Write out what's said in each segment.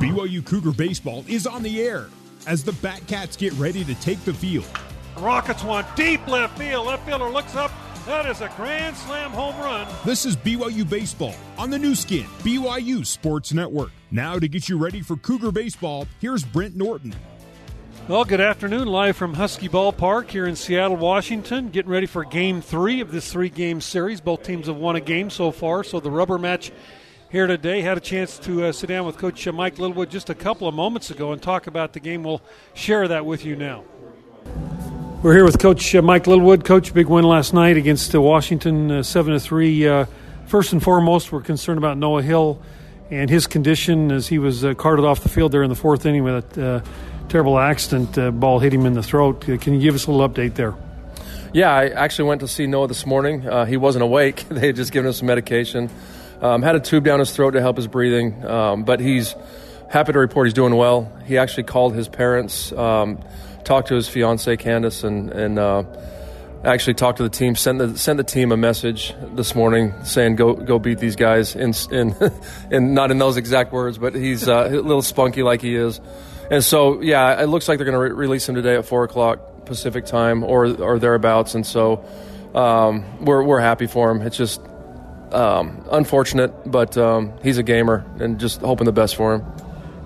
BYU Cougar baseball is on the air as the Batcats get ready to take the field. Rockets want deep left field. Left fielder looks up. That is a grand slam home run. This is BYU baseball on the new skin, BYU Sports Network. Now to get you ready for Cougar baseball, here's Brent Norton. Well, good afternoon, live from Husky Ballpark here in Seattle, Washington, getting ready for Game 3 of this three-game series. Both teams have won a game so far, so the rubber match here today. Had a chance to sit down with Coach Mike Littlewood just a couple of moments ago and talk about the game. We'll share that with you now. We're here with Coach Mike Littlewood. Coach, big win last night against Washington, 7-3. First and foremost, we're concerned about Noah Hill and his condition as he was carted off the field there in the fourth inning with that terrible accident, ball hit him in the throat. Can you give us a little update there? Yeah, I actually went to see Noah this morning. He wasn't awake. They had just given him some medication. Had a tube down his throat to help his breathing, but he's happy to report he's doing well. He actually called his parents, talked to his fiancée, Candace, and actually talked to the team, sent the team a message this morning saying, go beat these guys, and not in those exact words, but he's a little spunky like he is. And so, yeah, it looks like they're going to release him today at 4 o'clock Pacific time or thereabouts. And so we're happy for him. It's just unfortunate, but he's a gamer and just hoping the best for him.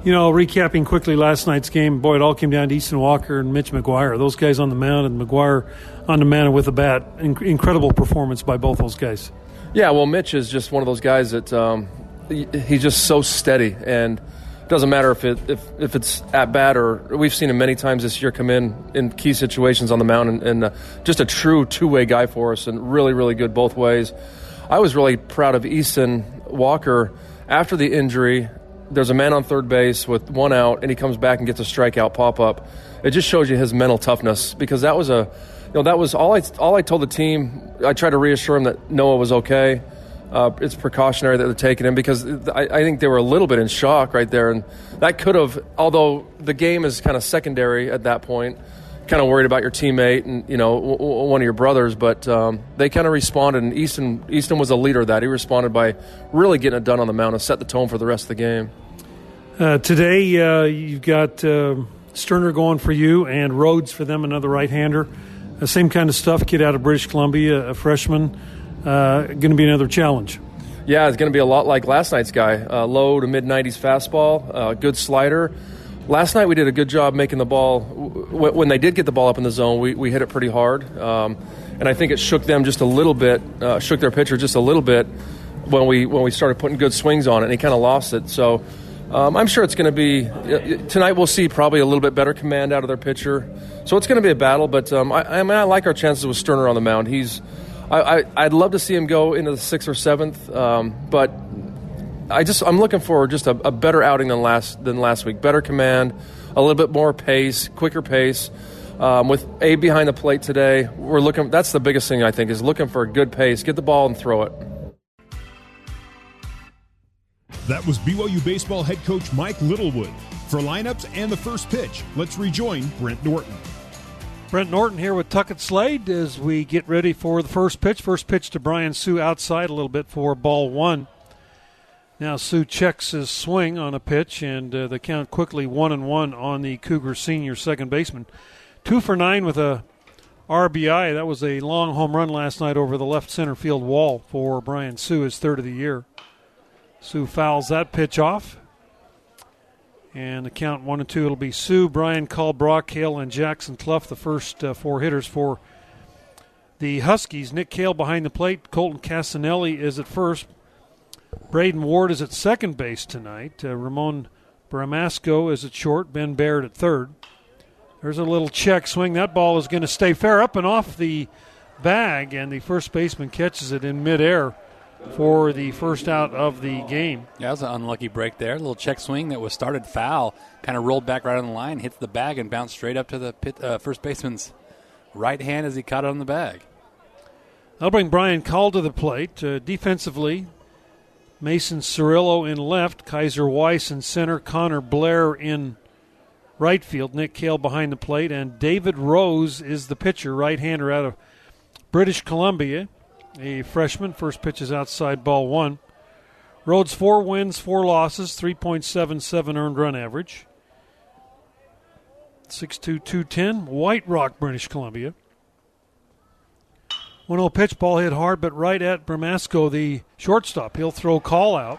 You know, recapping quickly last night's game, boy, it all came down to Easton Walker and Mitch McGuire. Those guys on the mound and McGuire on the mound with a bat. Incredible performance by both those guys. Yeah, well, Mitch is just one of those guys that he's just so steady and – doesn't matter if it's at bat or we've seen him many times this year come in key situations on the mound and just a true two-way guy for us and really, really good both ways. I was really proud of Easton Walker. After the injury, there's a man on third base with one out and he comes back and gets a strikeout pop-up. It just shows you his mental toughness because that was all I told the team. I tried to reassure him that Noah was okay. It's precautionary that they're taking him because I think they were a little bit in shock right there. And that could have, although the game is kind of secondary at that point, kind of worried about your teammate and, you know, one of your brothers. But they kind of responded, and Easton was a leader of that. He responded by really getting it done on the mound and set the tone for the rest of the game. Today you've got Sterner going for you and Rhodes for them, another right-hander. Same kind of stuff, kid out of British Columbia, a freshman. Going to be another challenge. Yeah, it's going to be a lot like last night's guy. Low to mid-90s fastball, good slider. Last night we did a good job making the ball. When they did get the ball up in the zone, we hit it pretty hard. And I think it shook them just a little bit, shook their pitcher just a little bit when we started putting good swings on it, and he kind of lost it. So I'm sure it's going to be – tonight we'll see probably a little bit better command out of their pitcher. So it's going to be a battle, but I like our chances with Sterner on the mound. I'd love to see him go into the 6th or 7th, but I'm looking for just a better outing than last week. Better command, a little bit more pace, quicker pace. With Abe behind the plate today, that's the biggest thing I think is looking for a good pace. Get the ball and throw it. That was BYU baseball head coach Mike Littlewood. For lineups and the first pitch, let's rejoin Brent Norton. Brent Norton here with Tuckett Slade as we get ready for the first pitch. First pitch to Brian Sue outside a little bit for ball one. Now Sue checks his swing on a pitch, and the count quickly 1-1 on the Cougar senior second baseman. 2 for 9 with a RBI. That was a long home run last night over the left center field wall for Brian Sue, his third of the year. Sue fouls that pitch off. And the count 1-2, it'll be Sue, Brian, Call, Brock, Hale, and Jackson Clough, the first four hitters for the Huskies. Nick Kahle behind the plate. Colton Cassinelli is at first. Braden Ward is at second base tonight. Ramon Bramasco is at short. Ben Baird at third. There's a little check swing. That ball is going to stay fair up and off the bag, and the first baseman catches it in midair for the first out of the game. Yeah, that was an unlucky break there. A little check swing that was started foul, kind of rolled back right on the line, hits the bag, and bounced straight up to the first baseman's right hand as he caught it on the bag. That'll bring Brian Call to the plate. Defensively, Mason Cerillo in left, Kaiser Weiss in center, Connor Blair in right field, Nick Kahle behind the plate, and David Rose is the pitcher, right-hander out of British Columbia. A freshman. First pitch is outside, ball one. Rhodes, 4 wins, 4 losses, 3.77 earned run average. 6'2", 210, White Rock, British Columbia. 1-0 pitch, ball hit hard, but right at Bramasco, the shortstop. He'll throw call out.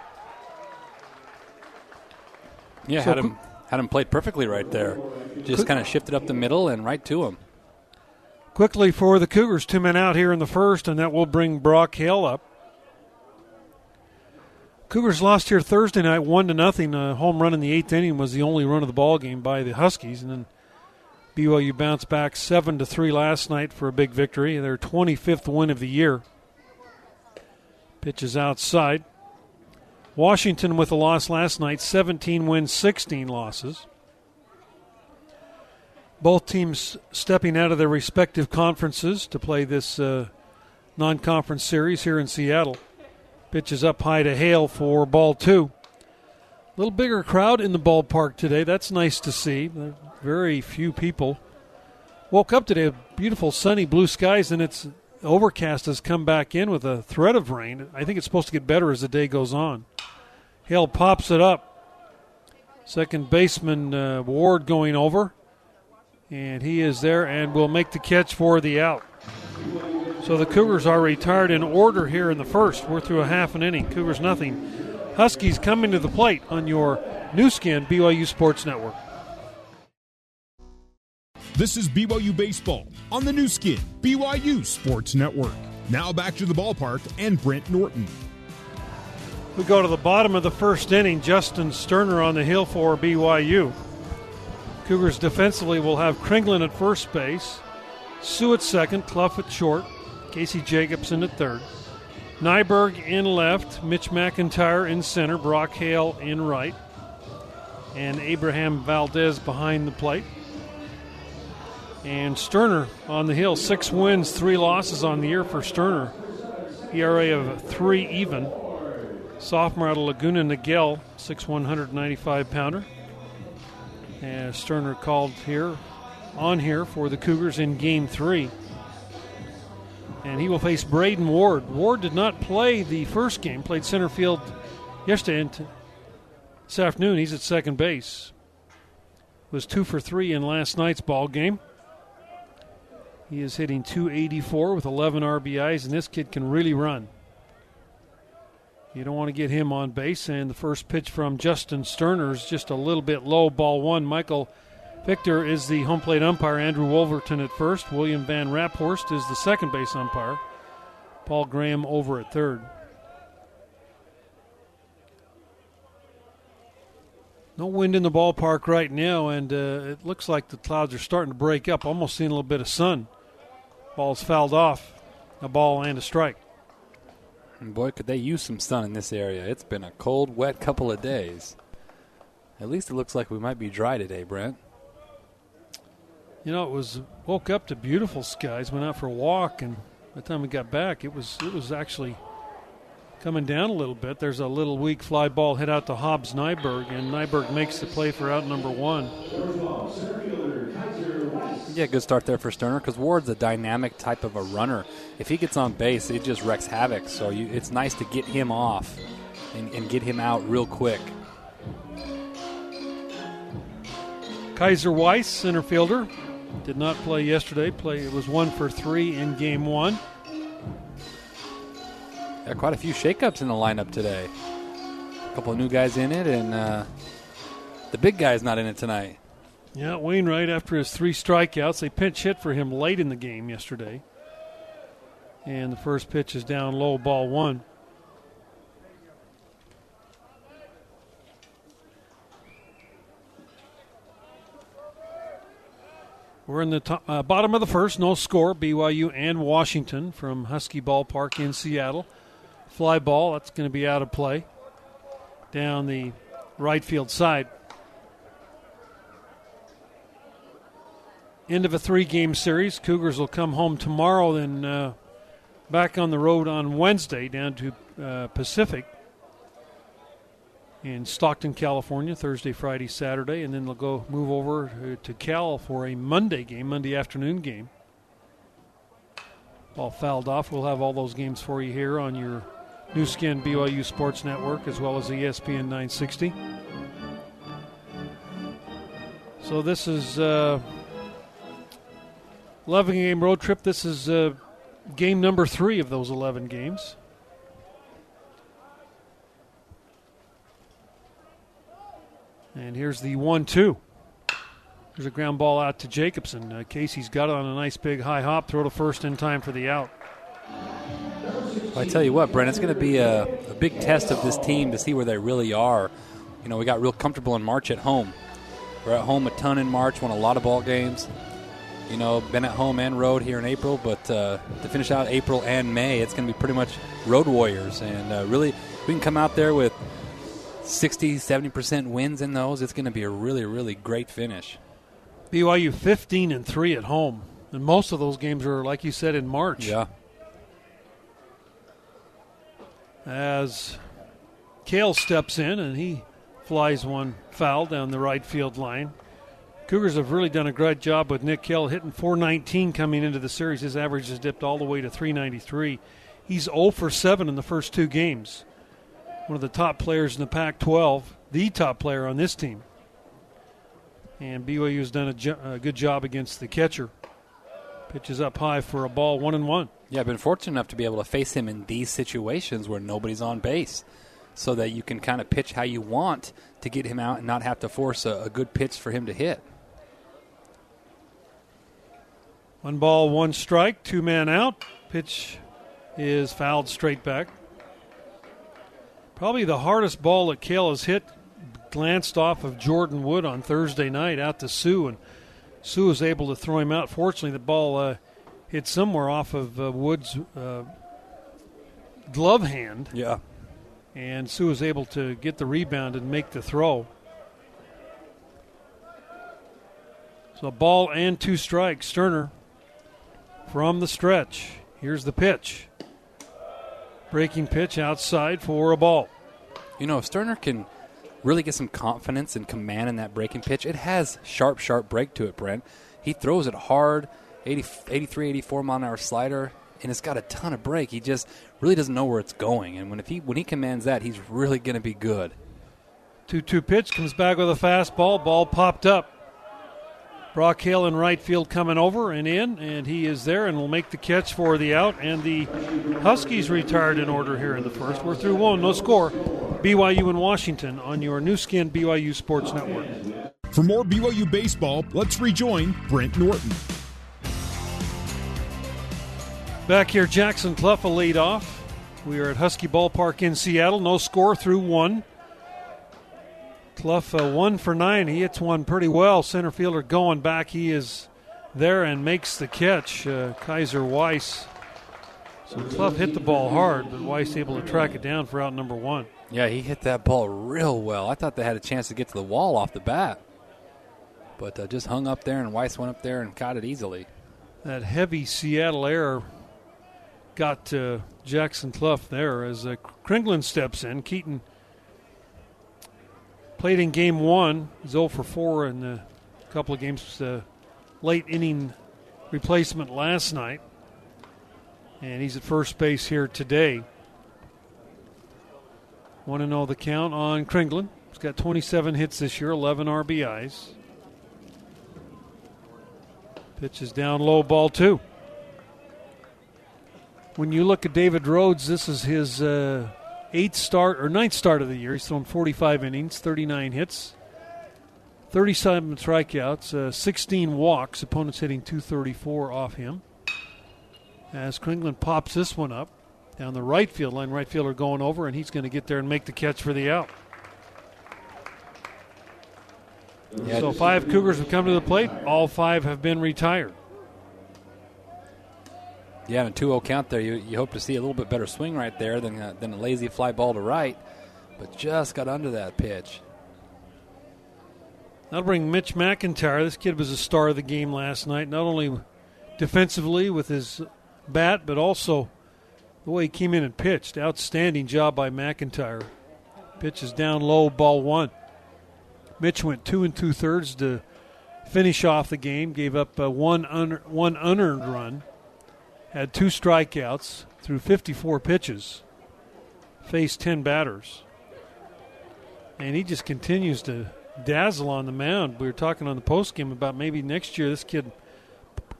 Yeah, so had him played perfectly right there. Just kind of shifted up the middle and right to him. Quickly for the Cougars, 2 men out here in the first, and that will bring Brock Hale up. Cougars lost here Thursday night, 1-0. A home run in the 8th inning was the only run of the ball game by the Huskies, and then BYU bounced back 7-3 last night for a big victory, their 25th win of the year. Pitches outside. Washington with a loss last night, 17 wins, 16 losses. Both teams stepping out of their respective conferences to play this non-conference series here in Seattle. Pitches up high to Hale for ball 2. A little bigger crowd in the ballpark today. That's nice to see. Very few people. Woke up today with beautiful sunny blue skies, and it's overcast has come back in with a threat of rain. I think it's supposed to get better as the day goes on. Hale pops it up. Second baseman Ward going over. And he is there and will make the catch for the out. So the Cougars are retired in order here in the first. We're through a half an inning. Cougars nothing. Huskies coming to the plate on your new skin, BYU Sports Network. This is BYU Baseball on the new skin, BYU Sports Network. Now back to the ballpark and Brent Norton. We go to the bottom of the first inning. Justin Sterner on the hill for BYU. Cougars defensively will have Kringlin at first base, Sue at second, Clough at short, Casey Jacobson at third. Nyberg in left, Mitch McGuire in center, Brock Hale in right, and Abraham Valdez behind the plate. And Sterner on the hill, 6 wins, 3 losses on the year for Sterner. ERA of 3 even. Sophomore out of Laguna Niguel, 6'1", 195-pounder. And Sterner called here, on here for the Cougars in game 3. And he will face Braden Ward. Ward did not play the first game, played center field yesterday. And this afternoon, he's at second base. Was 2 for 3 in last night's ball game. He is hitting .284 with 11 RBIs, and this kid can really run. You don't want to get him on base. And the first pitch from Justin Sterner is just a little bit low, ball 1. Michael Victor is the home plate umpire. Andrew Wolverton at first. William Van Raphorst is the second base umpire. Paul Graham over at third. No wind in the ballpark right now, and it looks like the clouds are starting to break up. Almost seeing a little bit of sun. Ball's fouled off. A ball and a strike. And boy, could they use some sun in this area. It's been a cold, wet couple of days. At least it looks like we might be dry today, Brent. You know, it was woke up to beautiful skies. Went out for a walk, and by the time we got back, it was actually coming down a little bit. There's a little weak fly ball hit out to Hobbs Nyberg, and Nyberg makes the play for out number 1. Yeah, good start there for Sterner because Ward's a dynamic type of a runner. If he gets on base, it just wrecks havoc. So it's nice to get him off and get him out real quick. Kaiser Weiss, center fielder, did not play yesterday. It was 1 for 3 in game 1. Yeah, quite a few shakeups in the lineup today. A couple of new guys in it, and the big guy's not in it tonight. Yeah, Wainwright after his 3 strikeouts. They pinch hit for him late in the game yesterday. And the first pitch is down low, ball 1. We're in the bottom of the first, no score. BYU and Washington from Husky Ballpark in Seattle. Fly ball, that's going to be out of play. Down the right field side. End of a 3-game series. Cougars will come home tomorrow, then back on the road on Wednesday down to Pacific in Stockton, California, Thursday, Friday, Saturday, and then they'll go move over to Cal for a Monday afternoon game. Ball fouled off. We'll have all those games for you here on your New Skin BYU Sports Network, as well as ESPN 960. So this is a 11-game road trip. This is game number 3 of those 11 games. And here's the 1-2. There's a ground ball out to Jacobson. Casey's got it on a nice big high hop. Throw to first in time for the out. Well, I tell you what, Brent, it's going to be a big test of this team to see where they really are. You know, we got real comfortable in March at home. We're at home a ton in March, won a lot of ball games. You know, been at home and road here in April, but to finish out April and May, it's going to be pretty much road warriors. And really, we can come out there with 60, 70% wins in those. It's going to be a really, really great finish. BYU 15-3 at home, and most of those games are, like you said, in March. Yeah. As Kale steps in, and he flies one foul down the right field line. Cougars have really done a great job with Nick Kahle hitting .419 coming into the series. His average has dipped all the way to .393. He's 0-for-7 in the first 2 games. One of the top players in the Pac-12, the top player on this team. And BYU has done a good job against the catcher. Pitches up high for a ball, 1-1. Yeah, I've been fortunate enough to be able to face him in these situations where nobody's on base, so that you can kind of pitch how you want to get him out and not have to force a good pitch for him to hit. 1-1 strike, 2-man out. Pitch is fouled straight back. Probably the hardest ball that Kahle has hit glanced off of Jordan Wood on Thursday night out to Sue, and Sue was able to throw him out. Fortunately, the ball hit somewhere off of Wood's glove hand. Yeah. And Sue was able to get the rebound and make the throw. So ball and 2 strikes. Sterner from the stretch. Here's the pitch. Breaking pitch outside for a ball. You know, if Sterner can really get some confidence and command in that breaking pitch, it has sharp, sharp break to it, Brent. He throws it hard, 83, 84 mile an hour slider, and it's got a ton of break. He just really doesn't know where it's going. And when he commands that, he's really going to be good. 2-2 pitch, comes back with a fastball. Ball popped up. Brock Hill in right field coming over and in, and he is there and will make the catch for the out. And the Huskies retired in order here in the first. We're through 1, no score. BYU in Washington on your new skin BYU Sports Network. For more BYU baseball, let's rejoin Brent Norton. Back here, Jackson Clough a lead off. We are at Husky Ballpark in Seattle. No score through 1. Clough 1-for-9. He hits one pretty well. Center fielder going back. He is there and makes the catch. Kaiser Weiss. So Clough hit the ball hard, but Weiss able to track it down for out number 1. Yeah, he hit that ball real well. I thought they had a chance to get to the wall off the bat. But just hung up there, and Weiss went up there and caught it easily. That heavy Seattle air got Jackson Clough there as Kringlin steps in. Keaton played in game 1. He's 0-for-4 in a couple of games. Late inning replacement last night. And he's at first base here today. 1-0 the count on Kringlin. He's got 27 hits this year, 11 RBIs. Pitch is down low, ball 2. When you look at David Rhodes, this is his 9th start of the year. He's thrown 45 innings, 39 hits, 37 strikeouts, 16 walks. Opponents hitting .234 off him. As Kringlin pops this one up down the right field line, right fielder going over, and he's going to get there and make the catch for the out. Yeah, so 5 Cougars have come to the plate. All 5 have been retired. Yeah, and a 2-0 count there. You hope to see a little bit better swing right there than a lazy fly ball to right, but just got under that pitch. That'll bring Mitch McGuire. This kid was a star of the game last night, not only defensively with his bat, but also the way he came in and pitched. Outstanding job by McGuire. Pitch is down low, ball 1. Mitch went 2 2/3 to finish off the game, gave up one unearned run. Had 2 strikeouts through 54 pitches. faced 10 batters. And he just continues to dazzle on the mound. We were talking on the postgame about maybe next year this kid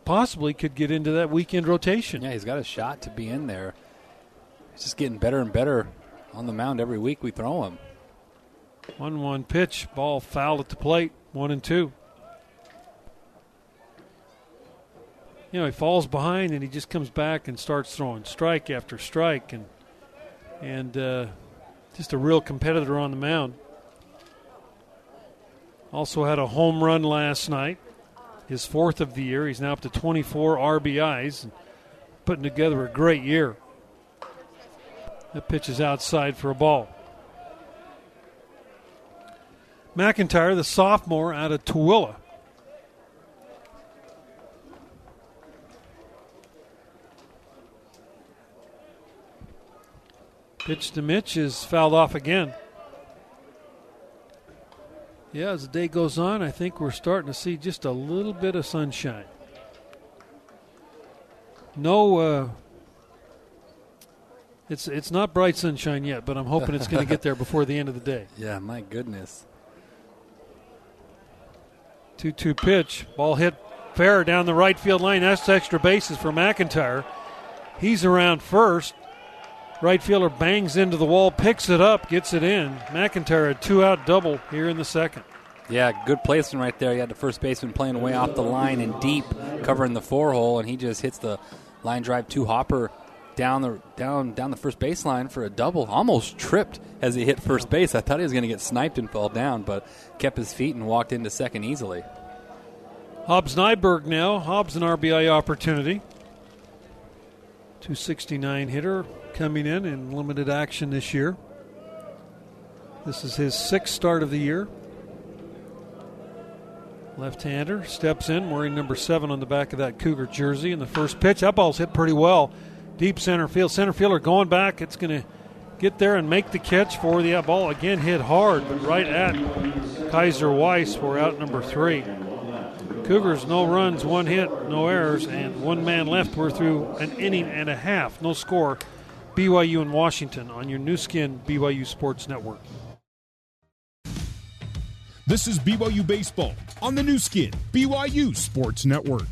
possibly could get into that weekend rotation. Yeah, he's got a shot to be in there. He's just getting better and better on the mound every week we throw him. 1-1 pitch, ball fouled at the plate, 1-2. You know, he falls behind and he just comes back and starts throwing strike after strike and just a real competitor on the mound. Also had a home run last night, his fourth of the year. He's now up to 24 RBIs and putting together a great year. That pitch is outside for a ball. McIntyre, the sophomore out of Tooele. Pitch to Mitch is fouled off again. Yeah, as the day goes on, I think we're starting to see just a little bit of sunshine. No, it's not bright sunshine yet, but I'm hoping it's going to get there before the end of the day. Yeah, my goodness. 2-2 pitch. Ball hit fair down the right field line. That's extra bases for McIntyre. He's around first. Right fielder bangs into the wall, picks it up, gets it in. McIntyre, a two-out double here in the second. Yeah, good placement right there. You had the first baseman playing way off the line and deep, covering the four-hole, and he just hits the line drive two-hopper down the first baseline for a double. Almost tripped as he hit first base. I thought he was going to get sniped and fall down, but kept his feet and walked into second easily. Hobbs Nyberg now. Hobbs an RBI opportunity. 269 hitter. Coming in limited action this year. This is his sixth start of the year. Left-hander steps in, wearing number 7 on the back of that Cougar jersey. And the first pitch, that ball's hit pretty well. Deep center field. Center fielder going back. It's going to get there and make the catch for the out ball. Again, hit hard, but right at Kaiser Weiss for out number 3. Cougars, no runs, one hit, no errors, and one man left. We're through an inning and a half. No score. BYU in Washington on your new skin, BYU Sports Network. This is BYU Baseball on the new skin, BYU Sports Network.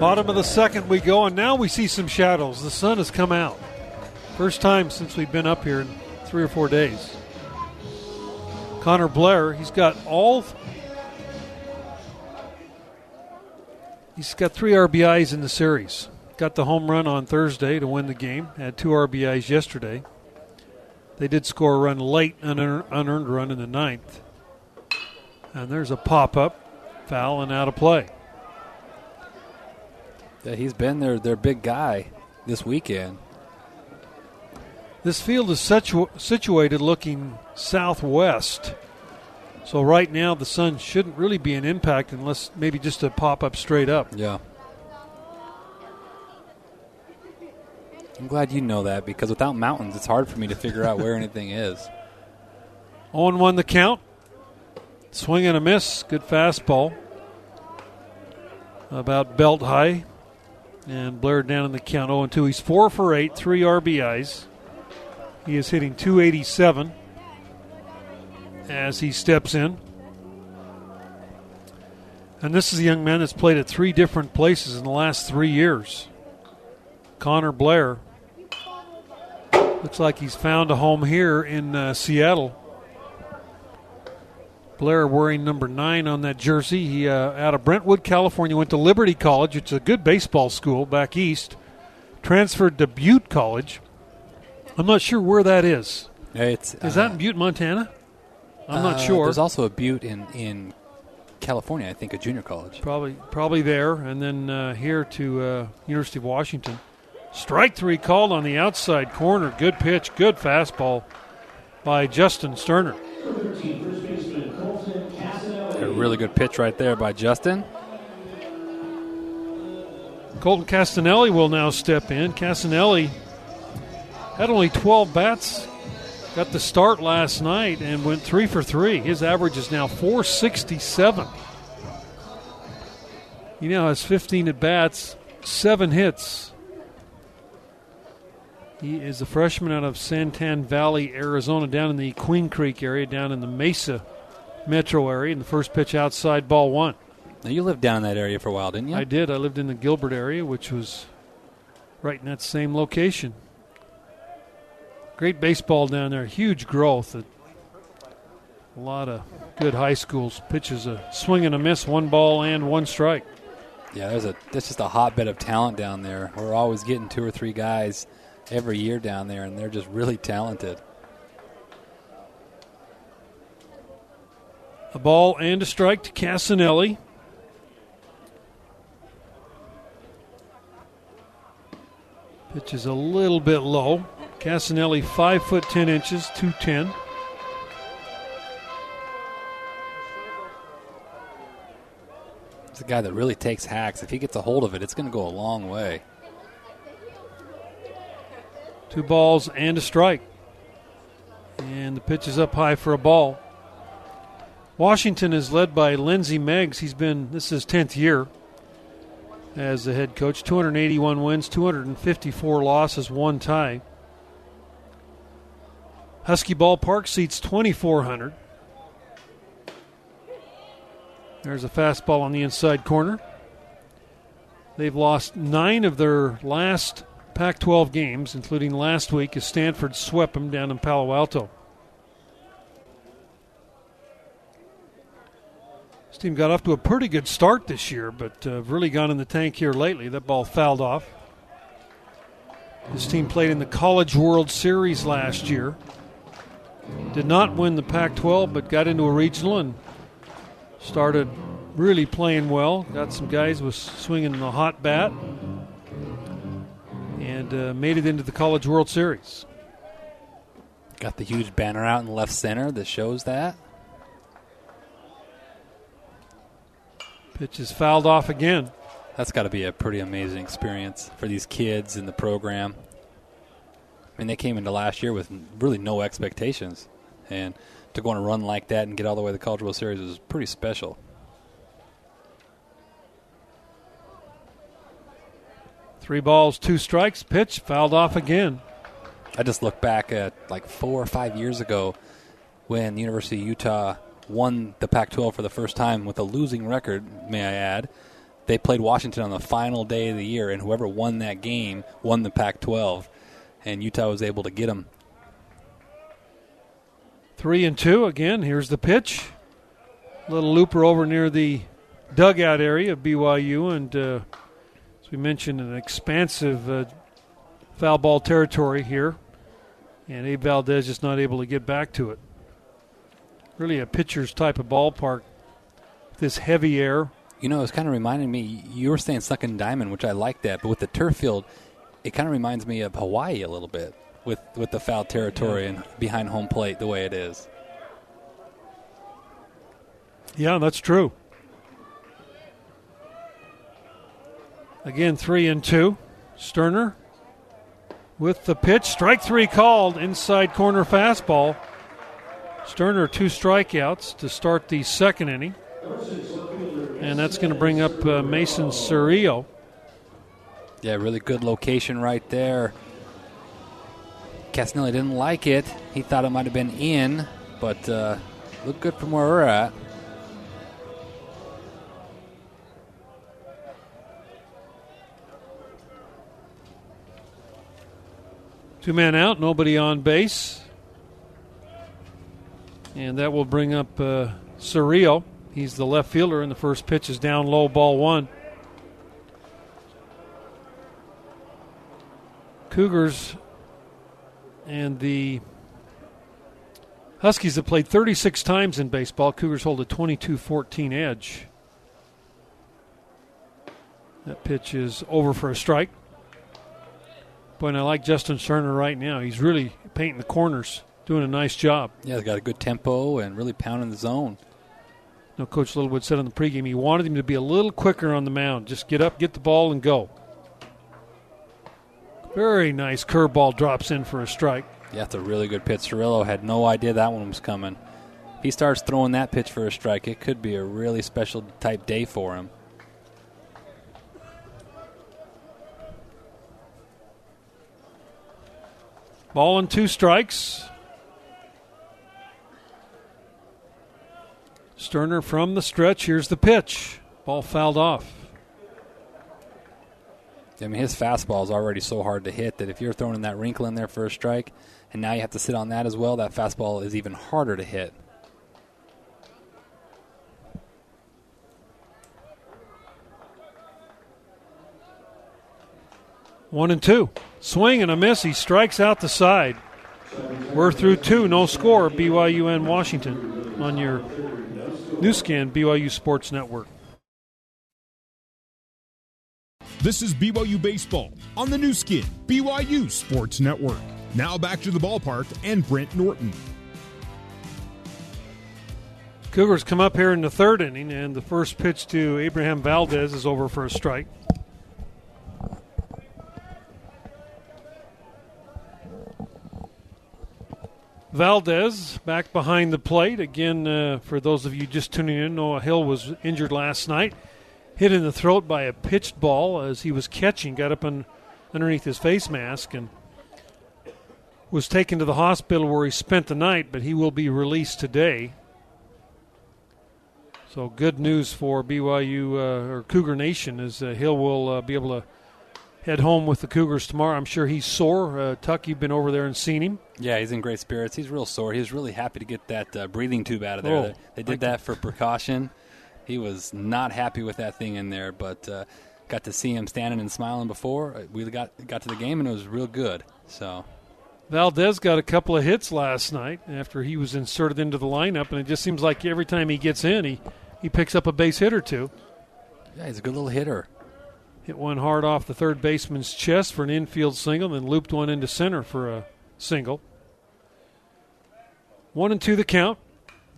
Bottom of the second we go, and now we see some shadows. The sun has come out. First time since we've been up here in 3 or 4 days. Connor Blair, he's got 3 RBIs in the series. Got the home run on Thursday to win the game. Had 2 RBIs yesterday. They did score a run late, an unearned run in the 9th. And there's a pop-up, foul, and out of play. Yeah, he's been their big guy this weekend. This field is situated looking southwest. So right now the sun shouldn't really be an impact unless maybe just a pop-up straight up. Yeah. I'm glad you know that, because without mountains, it's hard for me to figure out where anything is. 0-1 the count. Swing and a miss. Good fastball. About belt high. And Blair down in the count, 0-2. He's 4 for 8, 3 RBIs. He is hitting .287 as he steps in. And this is a young man that's played at 3 different places in the last 3 years. Connor Blair looks like he's found a home here in Seattle. Blair wearing number 9 on that jersey. He out of Brentwood, California, went to Liberty College, which is a good baseball school back east. Transferred to Butte College. I'm not sure where that is. Is that in Butte, Montana? I'm not sure. There's also a Butte in California, I think, a junior college. Probably there, and then here to University of Washington. Strike 3 called on the outside corner. Good pitch, good fastball by Justin Sterner. A really good pitch right there by Justin. Colton Cassinelli will now step in. Cassinelli had only 12 bats, got the start last night, and went 3 for 3. His average is now .467. He now has 15 at-bats, 7 hits. He is a freshman out of Santan Valley, Arizona, down in the Queen Creek area, down in the Mesa metro area, and the first pitch outside, ball one. Now, you lived down in that area for a while, didn't you? I did. I lived in the Gilbert area, which was right in that same location. Great baseball down there, huge growth. A lot of good high schools. Pitches a swing and a miss, one ball and one strike. Yeah, that's just a hotbed of talent down there. We're always getting two or three guys every year down there, and they're just really talented. A ball and a strike to Cassinelli. Pitch is a little bit low. Cassinelli, 5'10", 210. It's a guy that really takes hacks. If he gets a hold of it, it's going to go a long way. Two balls and a strike. And the pitch is up high for a ball. Washington is led by Lindsey Meggs. He's been, this is his 10th year as the head coach. 281 wins, 254 losses, one tie. Husky Ballpark seats 2,400. There's a fastball on the inside corner. They've lost 9 of their last Pac-12 games, including last week as Stanford swept them down in Palo Alto. This team got off to a pretty good start this year, but really gone in the tank here lately. That ball fouled off. This team played in the College World Series last year. Did not win the Pac-12, but got into a regional and started really playing well. Got some guys was swinging the hot bat. And made it into the College World Series. Got the huge banner out in left center that shows that. Pitch is fouled off again. That's got to be a pretty amazing experience for these kids in the program. I mean, they came into last year with really no expectations. And to go on a run like that and get all the way to the College World Series was pretty special. Three balls, two strikes, pitch, fouled off again. I just look back at like 4 or 5 years ago when the University of Utah won the Pac-12 for the first time with a losing record, may I add. They played Washington on the final day of the year, and whoever won that game won the Pac-12, and Utah was able to get them. 3-2 again. Here's the pitch. Little looper over near the dugout area of BYU, and... we mentioned an expansive foul ball territory here, and Abe Valdez just not able to get back to it. Really a pitcher's type of ballpark, this heavy air. You know, it's kind of reminding me, you were saying Suck and Diamond, which I like that, but with the turf field, it kind of reminds me of Hawaii a little bit with the foul territory and behind home plate the way it is. Yeah, that's true. Again, 3-2. Sterner with the pitch. Strike three called. Inside corner fastball. Sterner, 2 strikeouts to start the second inning. And that's going to bring up Mason Cerillo. Yeah, really good location right there. Cassinelli didn't like it. He thought it might have been in, but looked good from where we're at. Two men out, nobody on base. And that will bring up Cerillo. He's the left fielder, and the first pitch is down low, ball one. Cougars and the Huskies have played 36 times in baseball. Cougars hold a 22-14 edge. That pitch is over for a strike. Boy, and I like Justin Sterner right now. He's really painting the corners, doing a nice job. Yeah, he's got a good tempo and really pounding the zone. You know, Coach Littlewood said in the pregame he wanted him to be a little quicker on the mound. Just get up, get the ball, and go. Very nice curveball, drops in for a strike. Yeah, that's a really good pitch. Cerillo had no idea that one was coming. If he starts throwing that pitch for a strike, it could be a really special type day for him. Ball and two strikes. Sterner from the stretch. Here's the pitch. Ball fouled off. I mean, his fastball is already so hard to hit that if you're throwing in that wrinkle in there for a strike, and now you have to sit on that as well, that fastball is even harder to hit. One and two. Swing and a miss. He strikes out the side. We're through two. No score. BYU and Washington on your Newscan BYU Sports Network. This is BYU Baseball on the Newskin BYU Sports Network. Now back to the ballpark and Brent Norton. Cougars come up here in the third inning, and the first pitch to Abraham Valdez is over for a strike. Valdez back behind the plate. Again, for those of you just tuning in, Noah Hill was injured last night. Hit in the throat by a pitched ball as he was catching. Got up underneath his face mask and was taken to the hospital where he spent the night, but he will be released today. So good news for BYU or Cougar Nation is Hill will be able to head home with the Cougars tomorrow. I'm sure he's sore. Tuck, you've been over there and seen him. Yeah, he's in great spirits. He's real sore. He was really happy to get that breathing tube out of there. They did that for precaution. He was not happy with that thing in there, but got to see him standing and smiling before. We got to the game, and it was real good. So Valdez got a couple of hits last night after he was inserted into the lineup, and it just seems like every time he gets in, he picks up a base hit or two. Yeah, he's a good little hitter. Hit one hard off the third baseman's chest for an infield single, then looped one into center for a single. 1-2 the count.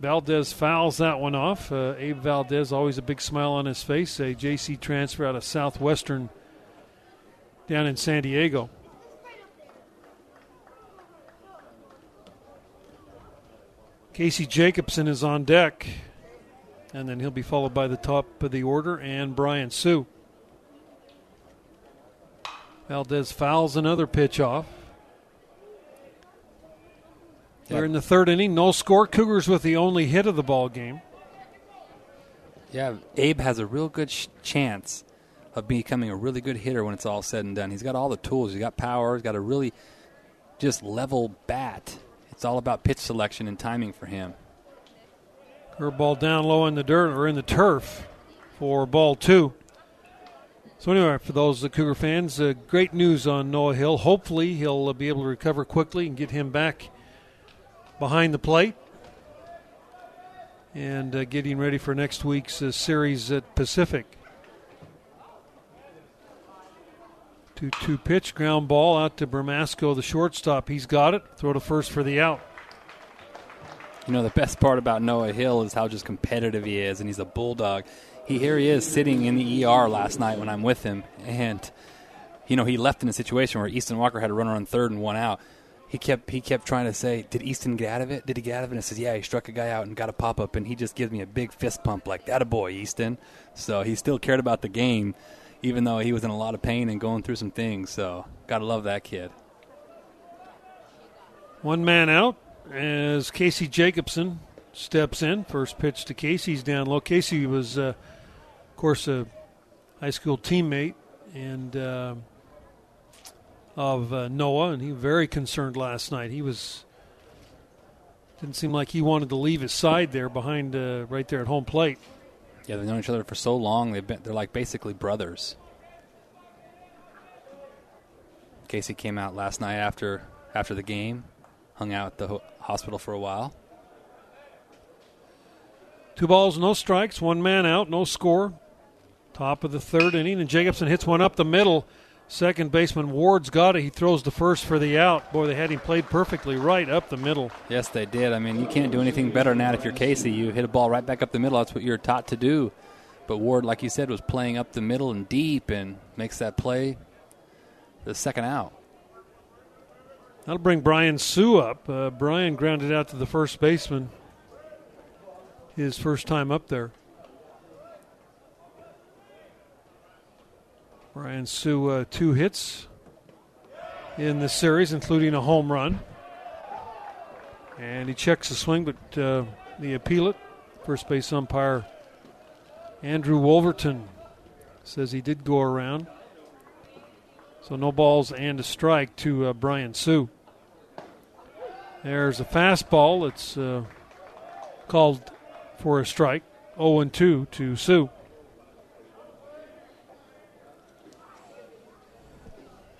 Valdez fouls that one off. Abe Valdez, always a big smile on his face. A JC transfer out of Southwestern down in San Diego. Casey Jacobson is on deck, and then he'll be followed by the top of the order and Brian Sue. Valdez fouls another pitch off. Yep. They're in the third inning. No score. Cougars with the only hit of the ball game. Yeah, Abe has a real good chance of becoming a really good hitter when it's all said and done. He's got all the tools. He's got power. He's got a really just level bat. It's all about pitch selection and timing for him. Curveball down low in the dirt or in the turf for ball two. So anyway, for those Cougar fans, great news on Noah Hill. Hopefully he'll be able to recover quickly and get him back behind the plate and getting ready for next week's series at Pacific. 2-2 pitch, ground ball out to Bramasco, the shortstop. He's got it. Throw to first for the out. You know, the best part about Noah Hill is how just competitive he is, and he's a bulldog. He is sitting in the ER last night when I'm with him, and you know he left in a situation where Easton Walker had a runner on third and one out. He kept trying to say, "Did Easton get out of it? Did he get out of it?" And I says, "Yeah, he struck a guy out and got a pop up," and he just gives me a big fist pump like, "That a boy, Easton." So he still cared about the game, even though he was in a lot of pain and going through some things. So gotta love that kid. One man out as Casey Jacobson steps in. First pitch to Casey's down low. Casey was of course, a high school teammate and of Noah, and he was very concerned last night. He didn't seem like he wanted to leave his side there behind, right there at home plate. Yeah, they've known each other for so long. They're like basically brothers. Casey came out last night after the game, hung out at the hospital for a while. 2 balls, no strikes, one man out, no score. Top of the third inning, and Jacobson hits one up the middle. Second baseman Ward's got it. He throws the first for the out. Boy, they had him played perfectly right up the middle. Yes, they did. I mean, you can't do anything better than that if you're Casey. You hit a ball right back up the middle. That's what you're taught to do. But Ward, like you said, was playing up the middle and deep and makes that play the second out. That'll bring Brian Sue up. Brian grounded out to the first baseman his first time up there. Brian Sue, 2 hits. in the series, including a home run. And he checks the swing, but they appeal it. First base umpire Andrew Wolverton says he did go around. So no balls and a strike to Brian Sue. There's a fastball. It's called for a strike. 0-2 to Sue.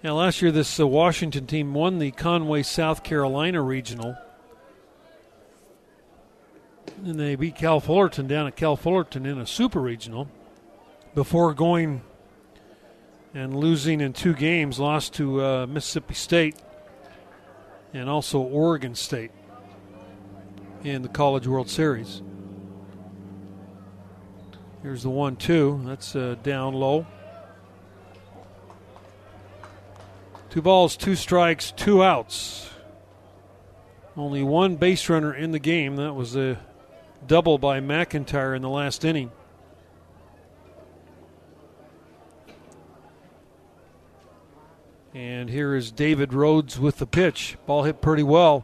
Now last year this Washington team won the Conway, South Carolina regional. And they beat Cal Fullerton down at Cal Fullerton in a super regional before going and losing in two games, lost to Mississippi State and also Oregon State in the College World Series. Here's the 1-2. That's down low. Two balls, two strikes, two outs. Only one base runner in the game. That was a double by McIntyre in the last inning. And here is David Rhodes with the pitch. Ball hit pretty well.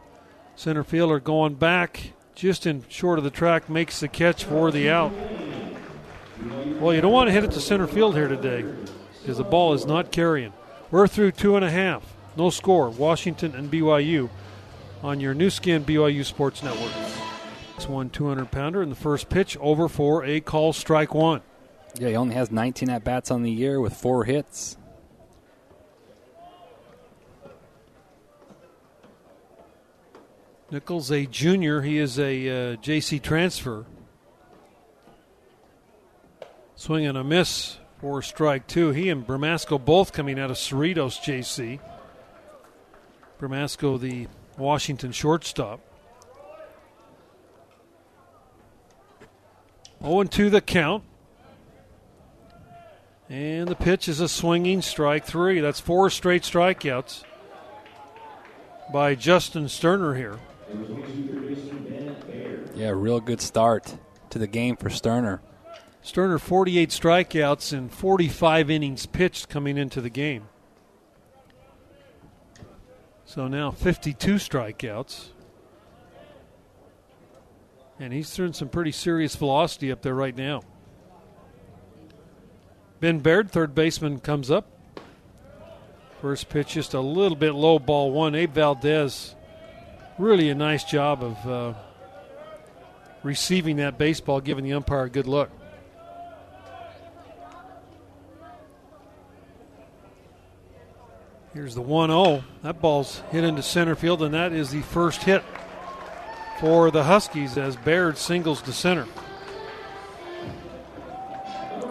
Center fielder going back, just in short of the track, makes the catch for the out. Well, you don't want to hit it to center field here today because the ball is not carrying. We're through 2.5. No score. Washington and BYU on your new skin BYU Sports Network. It's 1 200-pounder, and the first pitch over for a call, strike one. Yeah, he only has 19 at-bats on the year with 4 hits. Nichols, a junior. He is a JC transfer. Swing and a miss for strike two. He and Bramasco both coming out of Cerritos JC. Bramasco, the Washington shortstop. 0-2 the count. And the pitch is a swinging strike three. That's 4 straight strikeouts by Justin Sterner here. Yeah, real good start to the game for Sterner. Sterner, 48 strikeouts and 45 innings pitched coming into the game. So now 52 strikeouts. And he's throwing some pretty serious velocity up there right now. Ben Baird, third baseman, comes up. First pitch just a little bit low, ball one. Abe Valdez, really a nice job of receiving that baseball, giving the umpire a good look. Here's the 1-0. That ball's hit into center field, and that is the first hit for the Huskies as Baird singles to center.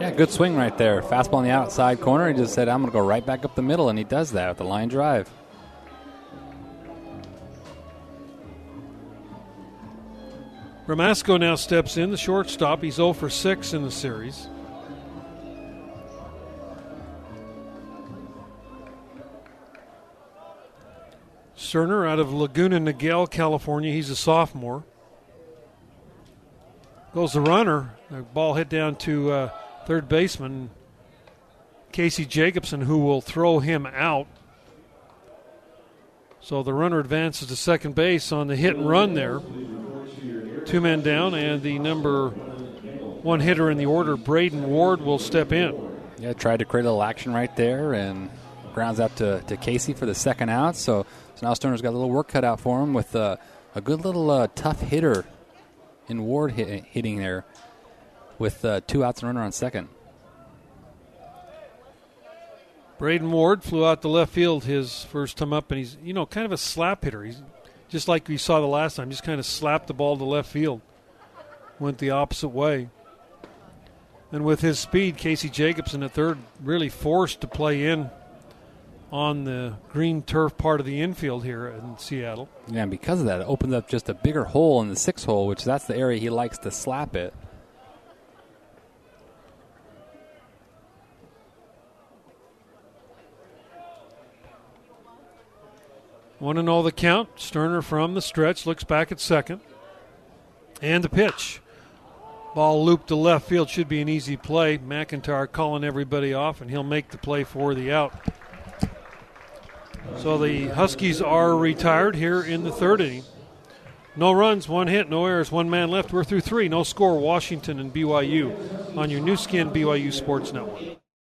Yeah, good swing right there. Fastball on the outside corner. He just said, I'm going to go right back up the middle, and he does that with the line drive. Bramasco now steps in, the shortstop. He's 0 for 6 in the series. Sterner out of Laguna Niguel, California. He's a sophomore. Goes the runner. The ball hit down to third baseman Casey Jacobson, who will throw him out. So the runner advances to second base on the hit and run there. 2 men down, and the number 1 hitter in the order, Braden Ward, will step in. Yeah, tried to create a little action right there, and grounds out to Casey for the second out. So now Sterner's got a little work cut out for him with a good little tough hitter in Ward hitting there with 2 outs and runner on second. Braden Ward flew out to left field his first time up, and he's, kind of a slap hitter. He's just like we saw the last time, just kind of slapped the ball to left field. Went the opposite way. And with his speed, Casey Jacobson at third really forced to play in on the green turf part of the infield here in Seattle. Yeah, and because of that, it opens up just a bigger hole in the 6 hole, which that's the area he likes to slap it. One and all the count. Sterner from the stretch looks back at second. And the pitch. Ball looped to left field. Should be an easy play. McIntyre calling everybody off, and he'll make the play for the out. So the Huskies are retired here in the third inning. No runs, one hit, no errors, one man left. We're through three. No score, Washington and BYU on your new skin BYU Sports Network.